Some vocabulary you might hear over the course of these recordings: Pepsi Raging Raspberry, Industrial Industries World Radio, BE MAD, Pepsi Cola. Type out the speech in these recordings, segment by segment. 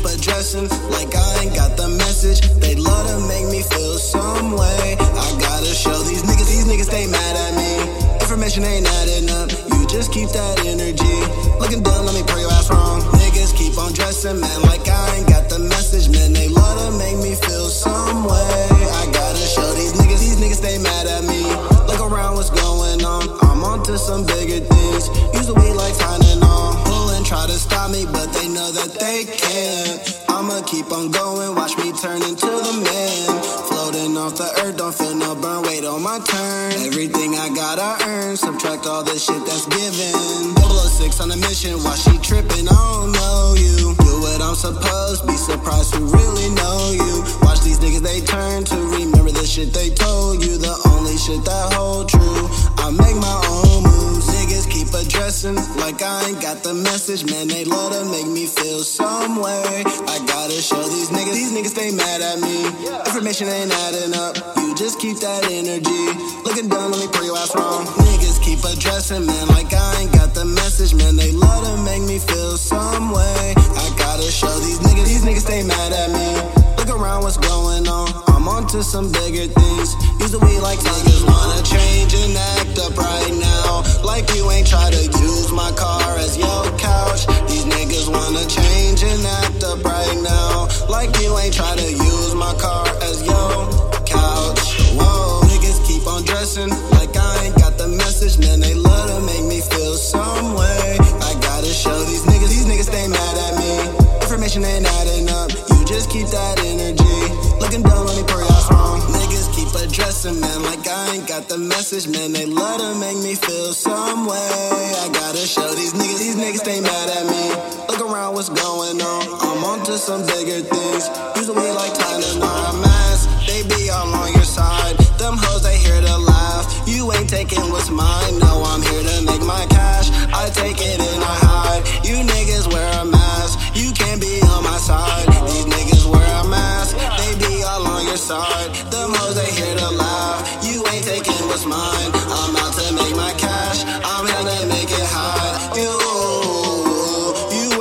keep addressing like I ain't got the message. They love to make me feel some way. I gotta show these niggas stay mad at me. Information ain't adding up, you just keep that energy. Looking dumb, let me prove your ass wrong. Niggas keep on dressing, man, like I ain't got the message. Man, they love to make me feel some way. I gotta show these niggas stay mad at me. Look around, what's going on? I'm onto some bigger things. Usually like signing and all. Try to stop me, but they know that they can't. I'ma keep on going, watch me turn into the man. Floating off the earth, don't feel no burn, wait on my turn. Everything I got, I earn, subtract all the shit that's given. 006 on a mission, why she tripping? I don't know you. Do what I'm supposed, be surprised who really know you. Watch these niggas, they turn to remember the shit they told you. The only shit that hold true, I make my own moves. Niggas keep addressing like I ain't got the message. Man, they love to make me feel some way. I gotta show these niggas stay mad at me. Information ain't adding up, you just keep that energy. Looking dumb, let me prove your ass wrong. Niggas keep addressing, man, like I ain't got the message. Man, they love to make me feel some way. I gotta show these niggas stay mad at me. Look around, what's going on? I'm onto some bigger things. Usually like niggas wanna change and act up right now, like you ain't try to use my car as your couch. These niggas wanna change and act up right now, like you ain't try to use my car as your couch. Whoa, niggas keep on dressing like I ain't got the message. Man, they love to make me feel some way. I gotta show these niggas stay mad at me. Information ain't adding up, you just keep that energy. Looking dumb, let me pour y'all wrong. Niggas keep addressing, man, like I ain't got the message. Man, they love to make me feel some way. I gotta show these niggas stay mad at me. Look around, what's going on? I'm onto some bigger things. Usually like Tyler's not a mask. They be all on your side. Them hoes, they here to laugh. You ain't taking what's mine. No, I'm here to make my cash. I take it and I hide. You niggas wear a mask. You can't be on my side. These niggas wear a mask. They be all on your side. Them hoes, they here to laugh. You ain't taking what's mine. I'm out to make my cash. I'm here to make it high. You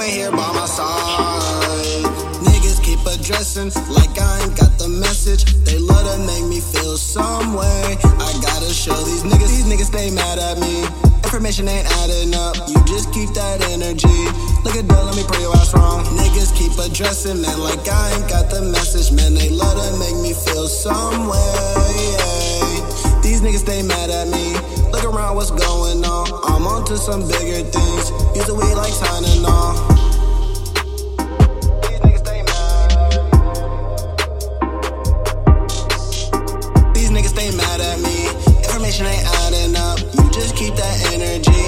ain't here by my side. Niggas keep addressing like I ain't got the message. They love to make me feel some way. I gotta show these niggas stay mad at me. Information ain't adding up, you just keep that energy. Look at that, let me prove your ass wrong. Niggas keep addressing, man, like I ain't got the message. Man, they love to make me feel some way. These niggas stay mad at me. Look around, what's going on? I'm onto some bigger things. Usually like signing off. Keep that energy.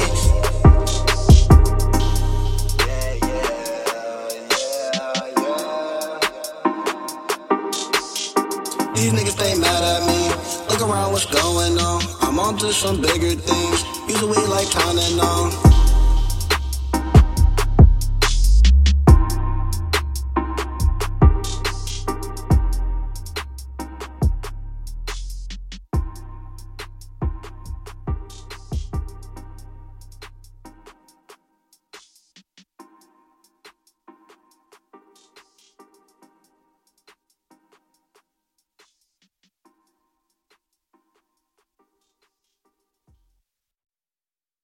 These niggas stay mad at me. Look around, what's going on? I'm onto some bigger things. Usually like trying to know.